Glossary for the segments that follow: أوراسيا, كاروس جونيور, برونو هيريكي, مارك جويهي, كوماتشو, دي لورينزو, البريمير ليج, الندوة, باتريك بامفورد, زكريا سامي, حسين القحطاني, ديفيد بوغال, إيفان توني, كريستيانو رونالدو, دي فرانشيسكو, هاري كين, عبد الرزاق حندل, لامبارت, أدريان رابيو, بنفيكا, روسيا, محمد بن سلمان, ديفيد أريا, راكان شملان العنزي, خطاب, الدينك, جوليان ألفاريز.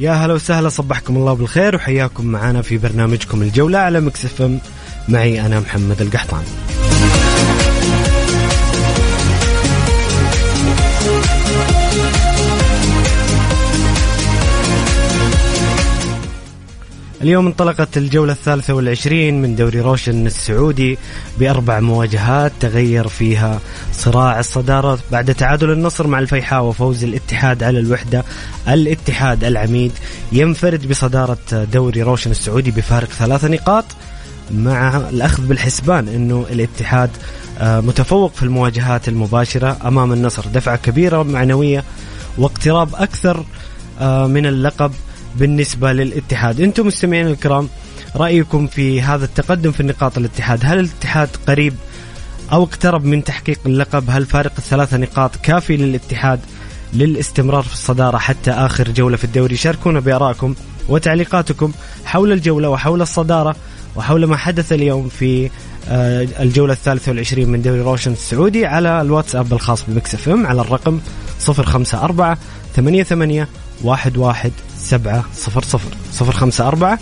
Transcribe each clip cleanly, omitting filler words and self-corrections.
يا هلا وسهلا، صبحكم الله بالخير وحياكم معنا في برنامجكم الجولة على ميكس إف إم. معي أنا محمد القحطاني. اليوم انطلقت الجولة 23 من دوري روشن السعودي بأربع مواجهات تغير فيها صراع الصدارة بعد تعادل النصر مع الفيحاء وفوز الاتحاد على الوحدة. الاتحاد العميد ينفرد بصدارة دوري روشن السعودي بفارق 3 نقاط، مع الأخذ بالحسبان أنه الاتحاد متفوق في المواجهات المباشرة أمام النصر دفعة كبيرة معنوية واقتراب أكثر من اللقب بالنسبة للاتحاد. أنتم مستمعين الكرام، رأيكم في هذا التقدم في النقاط الاتحاد؟ هل الاتحاد قريب أو اقترب من تحقيق اللقب؟ هل فارق 3 نقاط كافي للاتحاد للاستمرار في الصدارة حتى آخر جولة في الدوري؟ شاركونا بآرائكم وتعليقاتكم حول الجولة وحول الصدارة وحول ما حدث اليوم في الجولة 23 من دوري روشن السعودي على الواتساب الخاص بميكس إف إم على الرقم 054-88-11700 054-88-11700.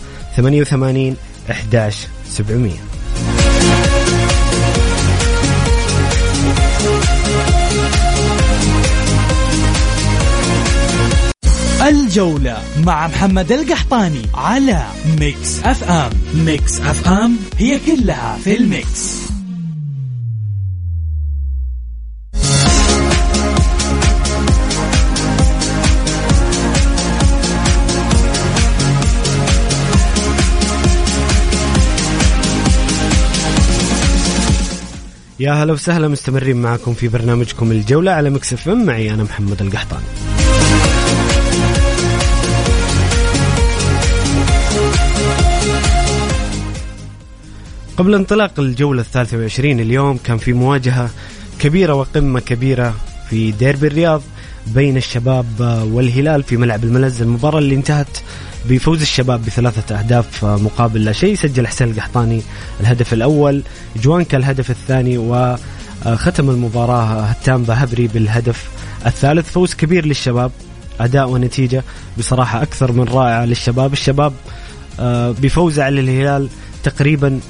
الجولة مع محمد القحطاني على ميكس إف إم. ميكس إف إم هي كلها في الميكس. يا هلا وسهلا، مستمرين معكم في برنامجكم الجولة على ميكس إف إم. معي أنا محمد القحطاني. قبل انطلاق الجولة 23 اليوم كان في مواجهة كبيرة وقمة كبيرة في ديربي الرياض بين الشباب والهلال في ملعب الملز، المباراة اللي انتهت بفوز الشباب ب3 أهداف مقابل لا شيء. سجل حسين القحطاني الهدف الأول، جوانكا الهدف الثاني، وختم المباراة التام ذهبري بالهدف الثالث. فوز كبير للشباب، أداء ونتيجة بصراحة أكثر من رائعة للشباب. الشباب بفوز على الهلال تقريبا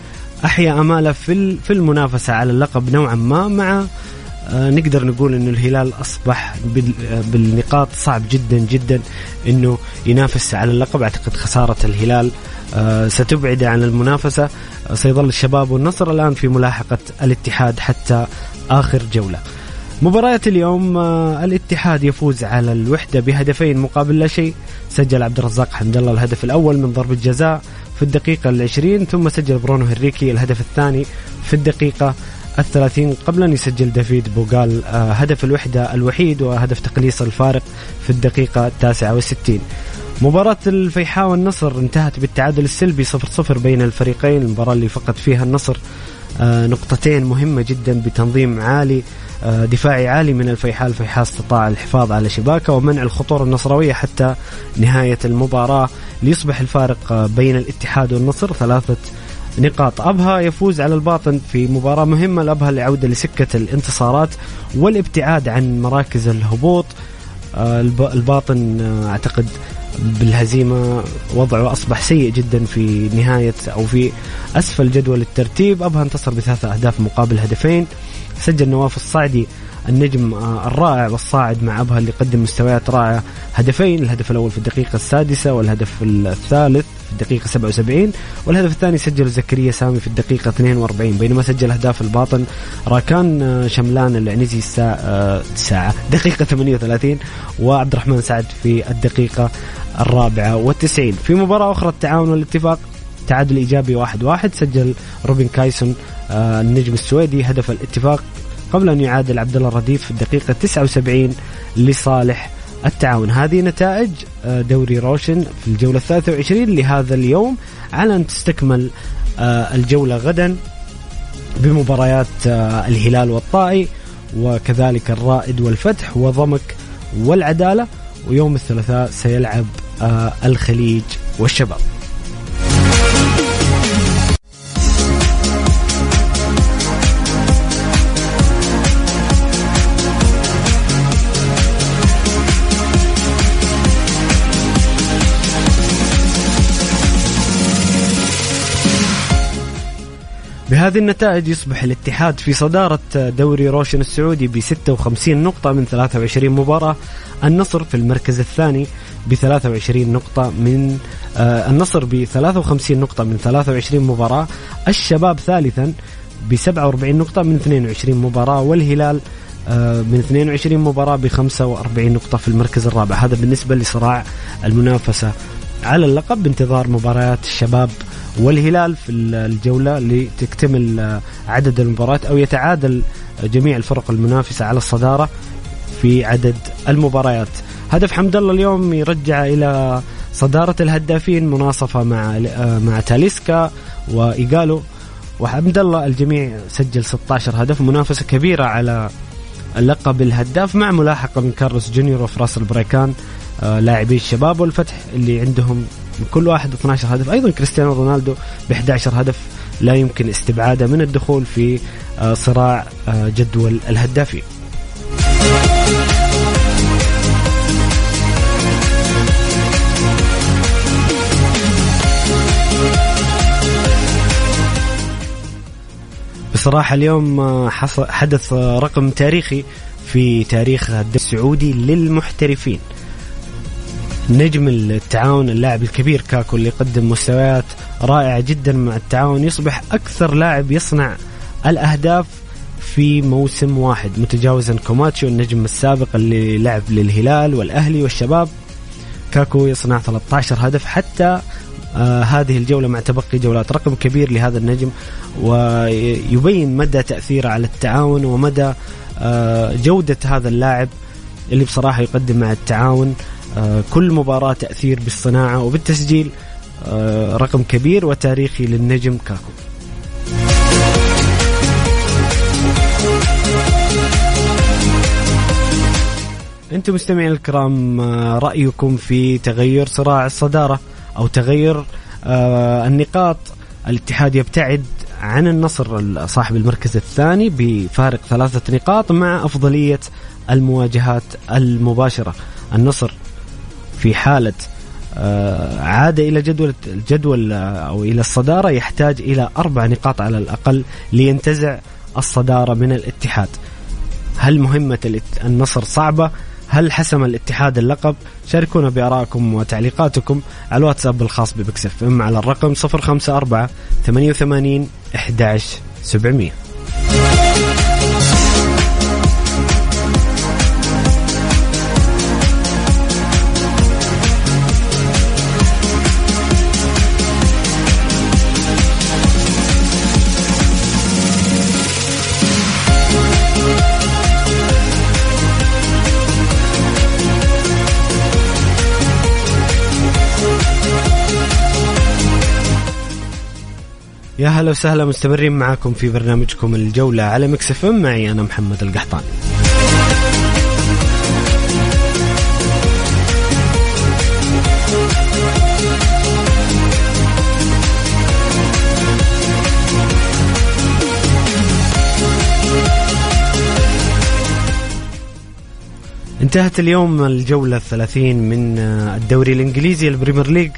أحيا أماله في المنافسة على اللقب نوعا ما، مع نقدر نقول أنه الهلال أصبح بالنقاط صعب جدا جدا أنه ينافس على اللقب. أعتقد خسارة الهلال ستبعد عن المنافسة. سيظل الشباب والنصر الآن في ملاحقة الاتحاد حتى آخر جولة. مباراة اليوم الاتحاد يفوز على الوحدة ب2 هدفين مقابل لا شيء. سجل عبد الرزاق حندل الهدف الأول من ضربة جزاء في الدقيقة 20، ثم سجل برونو هيريكي الهدف الثاني في الدقيقة 30، قبل أن يسجل ديفيد بوغال هدف الوحدة الوحيد وهدف تقليص الفارق في الدقيقة 69. مباراة الفيحاء والنصر انتهت بالتعادل السلبي 0-0 بين الفريقين، المباراة اللي فقد فيها النصر نقطتين مهمة جدا بتنظيم عالي دفاعي عالي من الفيحاء. الفيحاء استطاع الحفاظ على شباكه ومنع الخطور النصراوية حتى نهاية المباراة، ليصبح الفارق بين الاتحاد والنصر 3 نقاط. أبها يفوز على الباطن في مباراة مهمة، الأبها لعودة لسكة الانتصارات والابتعاد عن مراكز الهبوط. الباطن أعتقد بالهزيمة وضعه أصبح سيء جدا في نهاية أو في أسفل جدول الترتيب. أبها انتصر بثلاثة أهداف مقابل هدفين. سجل نواف الصعيدي النجم الرائع والصاعد مع أبها اللي قدم مستويات رائعة هدفين, الهدف الأول في الدقيقة 6 والهدف الثالث في الدقيقة 77, والهدف الثاني سجل زكريا سامي في الدقيقة 42, بينما سجل أهداف الباطن راكان شملان العنزي دقيقة 38 وعبد الرحمن سعد في الدقيقة 94. في مباراة أخرى التعاون والاتفاق تعادل إيجابي 1-1, سجل روبن كايسون النجم السويدي هدف الاتفاق قبل أن يعادل عبدالله الرديف في الدقيقة 79 لصالح التعاون. هذه نتائج دوري روشن في الجولة 23 لهذا اليوم, على أن تستكمل الجولة غدا بمباريات الهلال والطائي وكذلك الرائد والفتح وضمك والعدالة, ويوم الثلاثاء سيلعب الخليج والشباب. بهذه النتائج يصبح الاتحاد في صدارة دوري روشن السعودي ب56 نقطة من 23 مباراة. النصر في المركز الثاني النصر ب53 نقطة من 23 مباراة. الشباب ثالثا ب47 نقطة من 22 مباراة, والهلال من 22 مباراة ب45 نقطة في المركز الرابع. هذا بالنسبة لصراع المنافسة على اللقب بانتظار مباريات الشباب والهلال في الجولة لتكتمل عدد المباريات أو يتعادل جميع الفرق المنافسة على الصدارة في عدد المباريات. هدف حمد الله اليوم يرجع إلى صدارة الهدافين مناصفة مع تاليسكا وإيغالو, وحمد الله الجميع سجل 16 هدف, منافسة كبيرة على اللقب الهداف مع ملاحقة من كاروس جونيور وفراس البريكان لاعبي الشباب والفتح اللي عندهم كل واحد 12 هدف. أيضا كريستيانو رونالدو ب11 هدف لا يمكن استبعاده من الدخول في صراع جدول الهدافين. بصراحة اليوم حدث رقم تاريخي في تاريخ الدوري السعودي للمحترفين. نجم التعاون اللاعب الكبير كاكو اللي قدم مستويات رائعة جدا مع التعاون يصبح أكثر لاعب يصنع الأهداف في موسم واحد, متجاوزا كوماتشو النجم السابق اللي لعب للهلال والأهلي والشباب. كاكو يصنع 13 هدف حتى هذه الجولة مع تبقي جولات, رقم كبير لهذا النجم ويبين مدى تأثيره على التعاون ومدى جودة هذا اللاعب اللي بصراحة يقدم مع التعاون كل مباراة تأثير بالصناعة وبالتسجيل, رقم كبير وتاريخي للنجم كاكو. أنتم مستمعين الكرام, رأيكم في تغير صراع الصدارة أو تغير النقاط؟ الاتحاد يبتعد عن النصر صاحب المركز الثاني بفارق 3 نقاط مع أفضلية المواجهات المباشرة. النصر في حالة عادة إلى الجدول أو إلى الصدارة يحتاج إلى 4 نقاط على الأقل لينتزع الصدارة من الاتحاد. هل مهمة النصر صعبة؟ هل حسم الاتحاد اللقب؟ شاركونا بآرائكم وتعليقاتكم على الواتساب الخاص بميكس إف إم على الرقم 054-88-11700. يا هلا وسهلا, مستمرين معاكم في برنامجكم الجولة على ميكس إف إم, معي أنا محمد القحطاني. انتهت اليوم الجولة 30 من الدوري الإنجليزي البريمير ليج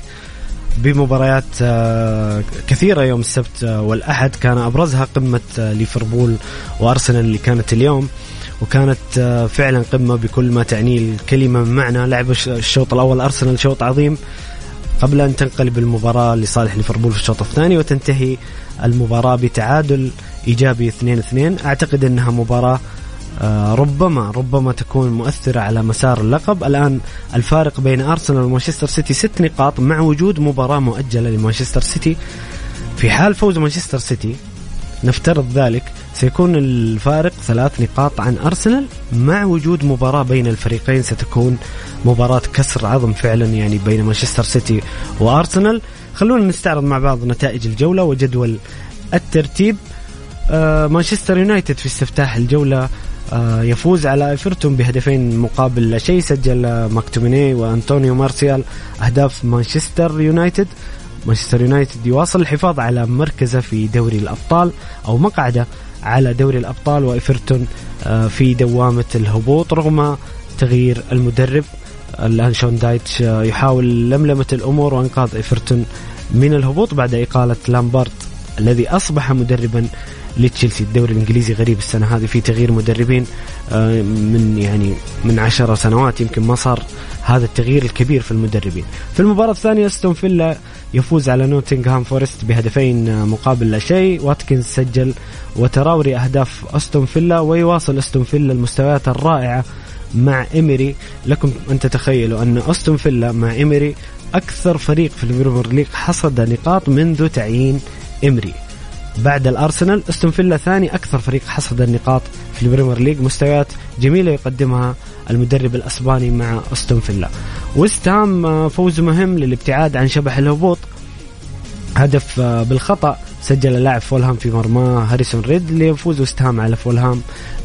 بمباريات كثيرة يوم السبت والأحد، كان أبرزها قمة ليفربول وأرسنال اللي كانت اليوم، وكانت فعلا قمة بكل ما تعنيه الكلمة من معنى. لعب الشوط الأول أرسنال شوط عظيم قبل أن تنقلب المباراة لصالح ليفربول في الشوط الثاني، وتنتهي المباراة بتعادل إيجابي 2-2. أعتقد أنها مباراة ربما تكون مؤثرة على مسار اللقب. الآن الفارق بين أرسنال ومانشستر سيتي 6 نقاط، مع وجود مباراة مؤجلة لمانشستر سيتي. في حال فوز مانشستر سيتي، نفترض ذلك، سيكون الفارق 3 نقاط عن أرسنال، مع وجود مباراة بين الفريقين ستكون مباراة كسر عظم فعلا يعني بين مانشستر سيتي وأرسنال. خلونا نستعرض مع بعض نتائج الجولة وجدول الترتيب. مانشستر يونايتد في استفتاح الجولة يفوز على إيفرتون بهدفين مقابل لا شيء، سجل مكتوميني وأنطونيو مارسيال أهداف مانشستر يونايتد. مانشستر يونايتد يواصل الحفاظ على مركزه في دوري الأبطال أو مقعده على دوري الأبطال، وإيفرتون في دوامة الهبوط رغم تغيير المدرب. لانشون دايت يحاول لملمة الأمور وإنقاذ إيفرتون من الهبوط بعد إقالة لامبارت الذي أصبح مدربا لتشيلسي. الدوري الإنجليزي غريب السنة هذه، في تغيير مدربين من 10 سنوات يمكن ما صار هذا التغيير الكبير في المدربين. في المباراة الثانية أستون فيلا يفوز على نوتنغهام فورست بهدفين مقابل لا شيء، واتكنز سجل وتراوري أهداف أستون فيلا، ويواصل أستون فيلا المستويات الرائعة مع إمري. لكم أن تتخيلوا أن أستون فيلا مع إمري أكثر فريق في البريمير ليج حصد نقاط منذ تعيين إمري. بعد الأرسنال أستون فيلا ثاني أكثر فريق حصد النقاط في البريمير ليج، مستويات جميلة يقدمها المدرب الأسباني مع أستون فيلا. ويست هام فوز مهم للابتعاد عن شبح الهبوط، هدف بالخطأ سجل لاعب فولهام في مرمى هاريسون ريد ليفوز ويست هام على فولهام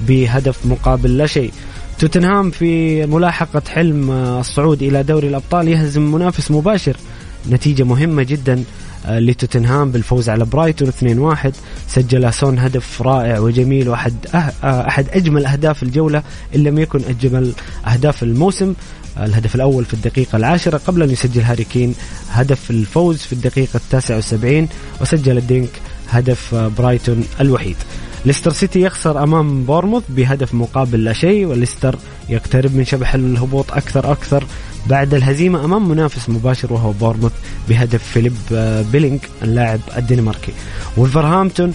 بهدف مقابل لا شيء. توتنهام في ملاحقة حلم الصعود إلى دوري الأبطال يهزم منافس مباشر، نتيجة مهمة جدا لتوتنهام بالفوز على برايتون 2-1، سجل سون هدف رائع وجميل وأحد أجمل أهداف الجولة إن لم يكن أجمل أهداف الموسم. الهدف الأول في الدقيقة 10 قبل أن يسجل هاري كين هدف الفوز في الدقيقة 79، وسجل الدينك هدف برايتون الوحيد. ليستر سيتي يخسر أمام بورموث بهدف مقابل لا شيء، وليستر يقترب من شبح الهبوط أكثر بعد الهزيمة أمام منافس مباشر وهو بورموث بهدف فليب بيلينج اللاعب الدنماركي. وولفرهامبتون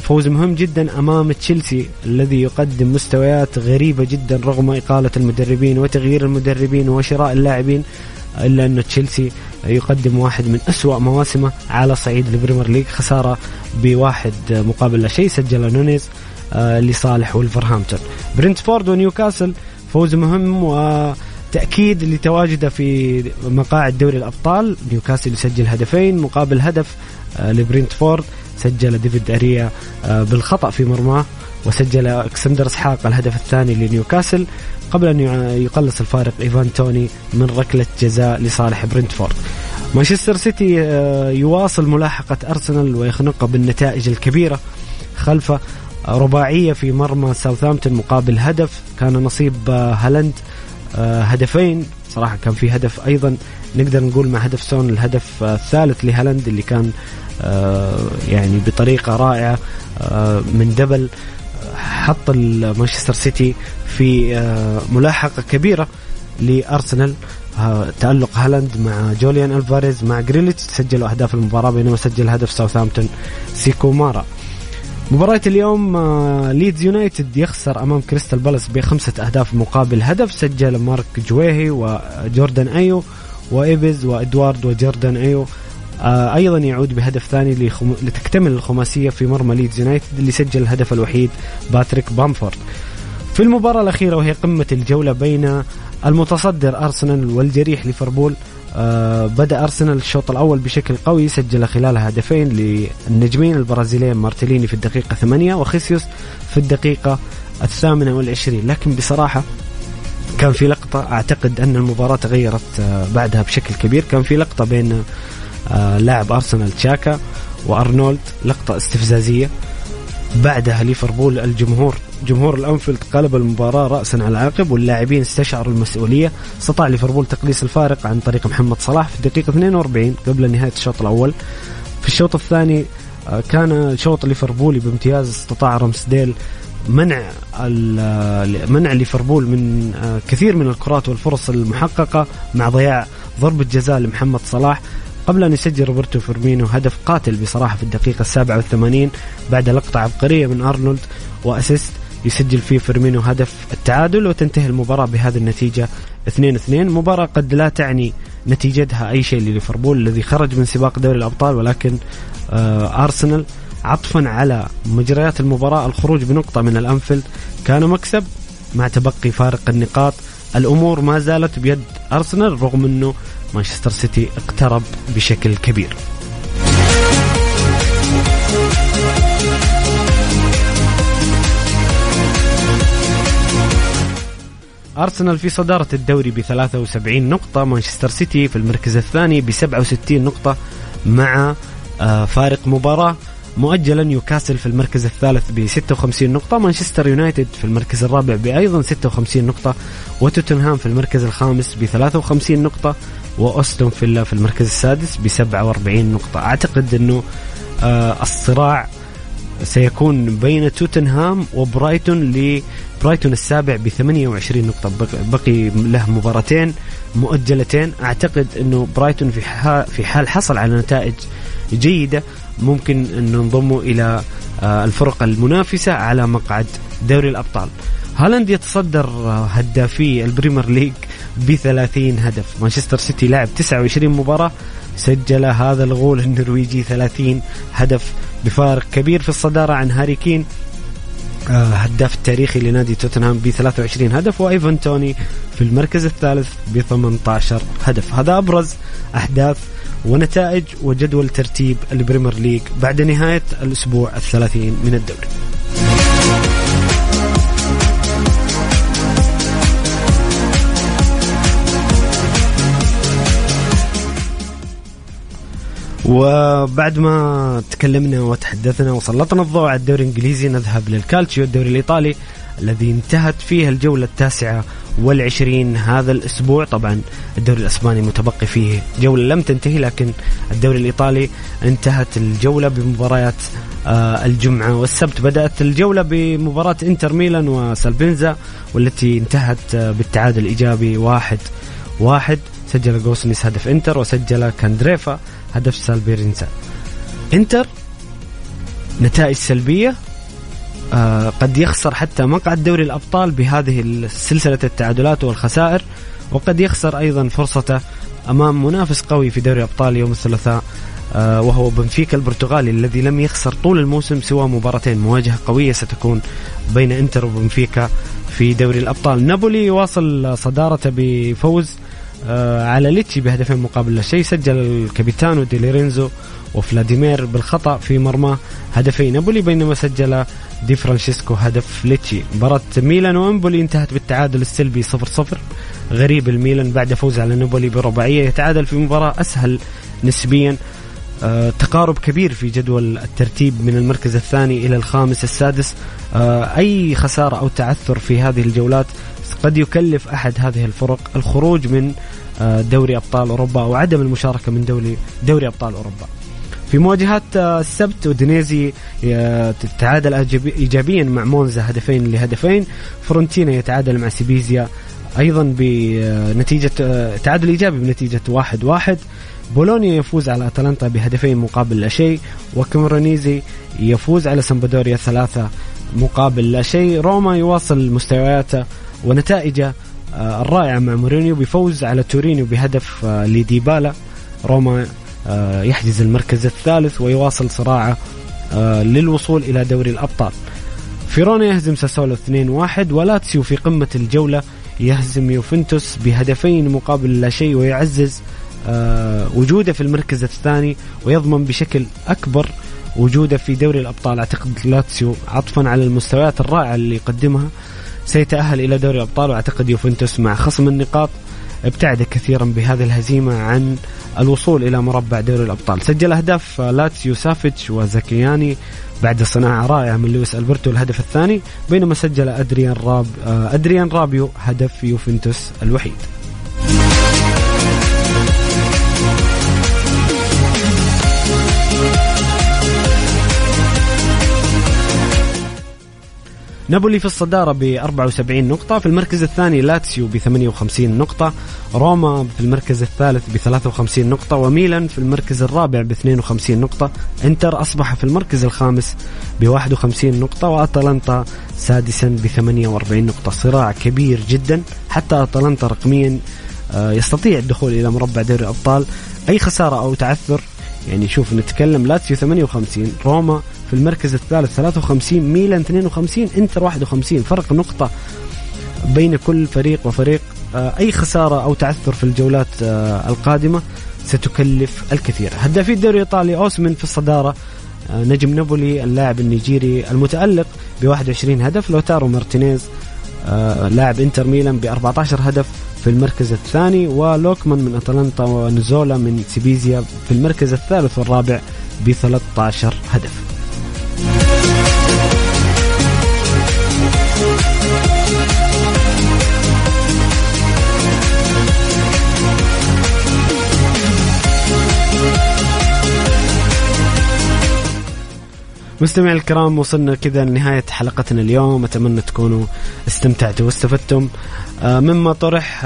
فوز مهم جدا أمام تشيلسي الذي يقدم مستويات غريبة جدا رغم إقالة المدربين وتغيير المدربين وشراء اللاعبين، إلا أن تشيلسي يقدم واحد من أسوأ مواسمه على صعيد البريمير ليج، خسارة 1-0 لا شيء، سجل نونيز لصالح ولفرهامبتون. برينتفورد ونيوكاسل فوز مهم وتأكيد لتواجده في مقاعد دوري الأبطال، نيوكاسل يسجل هدفين مقابل هدف لبرينتفورد، سجل ديفيد أريا بالخطأ في مرماه، وسجل أكسندر إسحاق الهدف الثاني لنيوكاسل قبل أن يقلص الفارق إيفان توني من ركلة جزاء لصالح برينتفورد. مانشستر سيتي يواصل ملاحقة أرسنال ويخنقه بالنتائج الكبيرة خلف رباعية في مرمى ساوثهامبتون مقابل هدف، كان نصيب هالند هدفين، صراحة كان في هدف أيضا نقدر نقول مع هدف سون الهدف الثالث لهالند اللي كان يعني بطريقة رائعة من دبل، حط مانشستر سيتي في ملاحقة كبيرة لأرسنال. تألق هالند مع جوليان ألفاريز مع غريليتش سجلوا أهداف المباراة، بينما سجل هدف ساوثهامبتون سيكومارا. مباراة اليوم ليدز يونايتد يخسر أمام كريستال بالاس ب5 أهداف مقابل هدف، سجل مارك جويهي وجوردان أيو وإيبز وإدوارد وجوردان أيو، أيضا يعود بهدف ثاني لتكتمل الخماسية في مرمى ليدز يونايتد اللي سجل الهدف الوحيد باتريك بامفورد. في المباراة الأخيرة وهي قمة الجولة بين المتصدر أرسنال والجريح ليفربول، بدأ أرسنال الشوط الأول بشكل قوي، سجل خلالها هدفين للنجمين البرازيليين مارتيليني في الدقيقة 8 وخيسيوس في الدقيقة 28، لكن بصراحة كان في لقطة، أعتقد أن المباراة تغيرت بعدها بشكل كبير، كان في لقطة بين لاعب أرسنال تشاكا وأرنولد، لقطة استفزازية بعدها ليفربول جمهور الأنفيلد قلب المباراة رأسا على عقب واللاعبين استشعروا المسؤولية. استطاع ليفربول تقليص الفارق عن طريق محمد صلاح في الدقيقة 42 قبل نهاية الشوط الأول. في الشوط الثاني كان شوط ليفربولي بامتياز, استطاع رامسديل منع ليفربول من كثير من الكرات والفرص المحققة مع ضياع ضربة جزاء لمحمد صلاح قبل أن يسجل روبرتو فيرمينو هدف قاتل بصراحة في الدقيقة 87 بعد لقطة عبقرية من أرنولد وأسيست يسجل فيه فيرمينو هدف التعادل, وتنتهي المباراة بهذه النتيجة 2-2. مباراة قد لا تعني نتيجتها أي شيء لليفربول الذي خرج من سباق دوري الأبطال, ولكن أرسنال عطفا على مجريات المباراة الخروج بنقطة من الأنفيلد كان مكسب مع تبقي فارق النقاط. الأمور ما زالت بيد أرسنال رغم أنه مانشستر سيتي اقترب بشكل كبير. أرسنال في صدارة الدوري ب73 نقطة, مانشستر سيتي في المركز الثاني ب67 نقطة مع فارق مباراة. مؤجلا نيوكاسل في المركز الثالث ب56 نقطة, مانشستر يونايتد في المركز الرابع بأيضا 56 نقطة, وتوتنهام في المركز الخامس ب53 نقطة, وأستون فيلا في المركز السادس ب47 نقطة. أعتقد أنه الصراع سيكون بين توتنهام وبرايتون, برايتون السابع ب28 نقطة, بقي له مباراتين مؤجلتين. أعتقد أنه برايتون في حال حصل على نتائج جيدة ممكن أن ننضموا إلى الفرق المنافسة على مقعد دوري الأبطال. هالند يتصدر هدافي البريمير ليج ب30 هدف. مانشستر سيتي لعب 29 مباراة, سجل هذا الغول النرويجي 30 هدف بفارق كبير في الصدارة عن هاري كين هداف التاريخي لنادي توتنهام ب23 هدف, وإيفان توني في المركز الثالث ب18 هدف. هذا أبرز أحداث ونتائج وجدول ترتيب البريمير ليج بعد نهاية الأسبوع ال30 من الدوري. وبعد ما تكلمنا وتحدثنا وسلطنا الضوء على الدوري الإنجليزي نذهب للكالتشيو, الدوري الإيطالي الذي انتهت فيه الجولة 29 هذا الأسبوع. طبعا الدوري الأسباني متبقي فيه جولة لم تنتهي, لكن الدوري الإيطالي انتهت الجولة بمباريات الجمعة والسبت. بدأت الجولة بمباراة إنتر ميلان وسالبينزا والتي انتهت بالتعادل الإيجابي 1-1. سجل غوسنيس هدف إنتر وسجل كاندريفا هدف سالبيرينزا. إنتر نتائج سلبية, قد يخسر حتى مقعد دوري الأبطال بهذه سلسلة التعادلات والخسائر, وقد يخسر أيضا فرصته أمام منافس قوي في دوري الأبطال يوم الثلاثاء وهو بنفيكا البرتغالي الذي لم يخسر طول الموسم سوى مباراتين. مواجهة قوية ستكون بين إنتر وبنفيكا في دوري الأبطال. نابولي يواصل صدارته بفوز على ليتشي بهدفين مقابل لا شيء, سجل الكابيتانو دي لورينزو وفلاديمير بالخطأ في مرمى هدفين نابولي, بينما سجل دي فرانشيسكو هدف ليتشي. مباراة ميلان وإمبولي انتهت بالتعادل السلبي 0-0. غريب الميلان بعد فوز على نابولي برباعية يتعادل في مباراة أسهل نسبيا. تقارب كبير في جدول الترتيب من المركز الثاني إلى الخامس السادس. أي خسارة أو تعثر في هذه الجولات قد يكلف أحد هذه الفرق الخروج من دوري أبطال أوروبا وعدم المشاركة من دوري أبطال أوروبا. في مواجهات السبت أودينيزي يتعادل إيجابيا مع مونزا 2-2, فرونتينا يتعادل مع سيبيزيا أيضا بنتيجة تعادل إيجابي بنتيجة 1-1, بولونيا يفوز على أتلانتا ب2 مقابل لا شيء, وكاميرونيزي يفوز على سامبدوريا 3 مقابل لا شيء. روما يواصل مستوياته ونتائجه الرائعة مع مورينيو بفوز على تورينيو بهدف لديبالا. روما يحجز المركز الثالث ويواصل صراعه للوصول إلى دوري الأبطال. فيرونا يهزم ساسولو 2-1, ولاتسيو في قمة الجولة يهزم يوفنتوس ب2 مقابل لا شيء ويعزز وجوده في المركز الثاني ويضمن بشكل أكبر وجوده في دوري الأبطال. أعتقد لاتسيو عطفا على المستويات الرائعة اللي يقدمها سيتأهل إلى دوري الأبطال, وأعتقد يوفنتوس مع خصم النقاط ابتعد كثيرا بهذه الهزيمة عن الوصول إلى مربع دوري الأبطال. سجل أهداف لاتسيو سافيتش وزكياني بعد صناعة رائعة من لويس ألبرتو الهدف الثاني، بينما سجل أدريان رابيو هدف يوفنتوس الوحيد. نابولي في الصدارة ب74 نقطة، في المركز الثاني لاتسيو ب58 نقطة، روما في المركز الثالث ب53 نقطة، وميلان في المركز الرابع ب52 نقطة، انتر أصبح في المركز الخامس ب51 نقطة، وأتلانتا سادسا ب48 نقطة. صراع كبير جدا، حتى أتلانتا رقميا يستطيع الدخول إلى مربع دوري الأبطال. أي خسارة أو تعثر يعني شوف نتكلم، لاتسيو 58، روما في المركز الثالث 53، ميلان 52، انتر 51، فرق نقطة بين كل فريق وفريق. أي خسارة أو تعثر في الجولات القادمة ستكلف الكثير. هدافي الدوري الإيطالي أوسمن في الصدارة، نجم نابولي اللاعب النيجيري المتألق ب21 هدف، لوتارو مارتينيز لاعب انتر ميلان ب14 هدف في المركز الثاني، ولوكمان من أتلانتا ونزولا من سيبيزيا في المركز الثالث والرابع ب13 هدف. مستمعي الكرام، وصلنا كذا لنهاية حلقتنا اليوم، أتمنى تكونوا استمتعتوا واستفدتم مما طرح.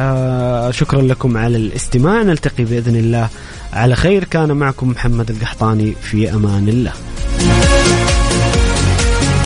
شكرا لكم على الاستماع، نلتقي بإذن الله على خير. كان معكم محمد القحطاني، في أمان الله.